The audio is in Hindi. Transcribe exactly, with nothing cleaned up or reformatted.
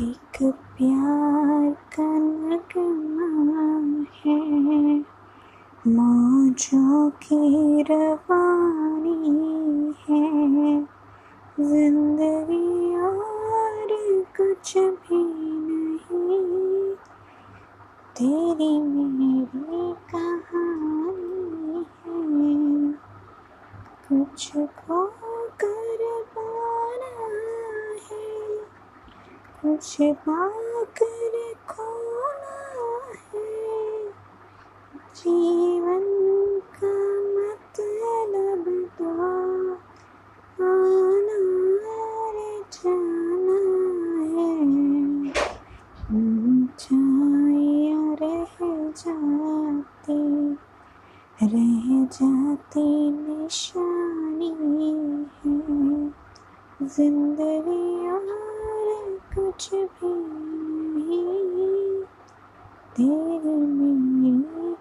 एक प्यार का नगमा है, मौजों की रवानी है। जिंदगी और कुछ भी नहीं, तेरी मेरी कहानी है। कुछ खो कर पाना है, कुछ पा कर खोना है। जीवन का मतलब तो आना और जाना है। छाया रह जाती रह जाती निशानी है। जिंदगी और कुछ भी नहीं, तेरी मेरी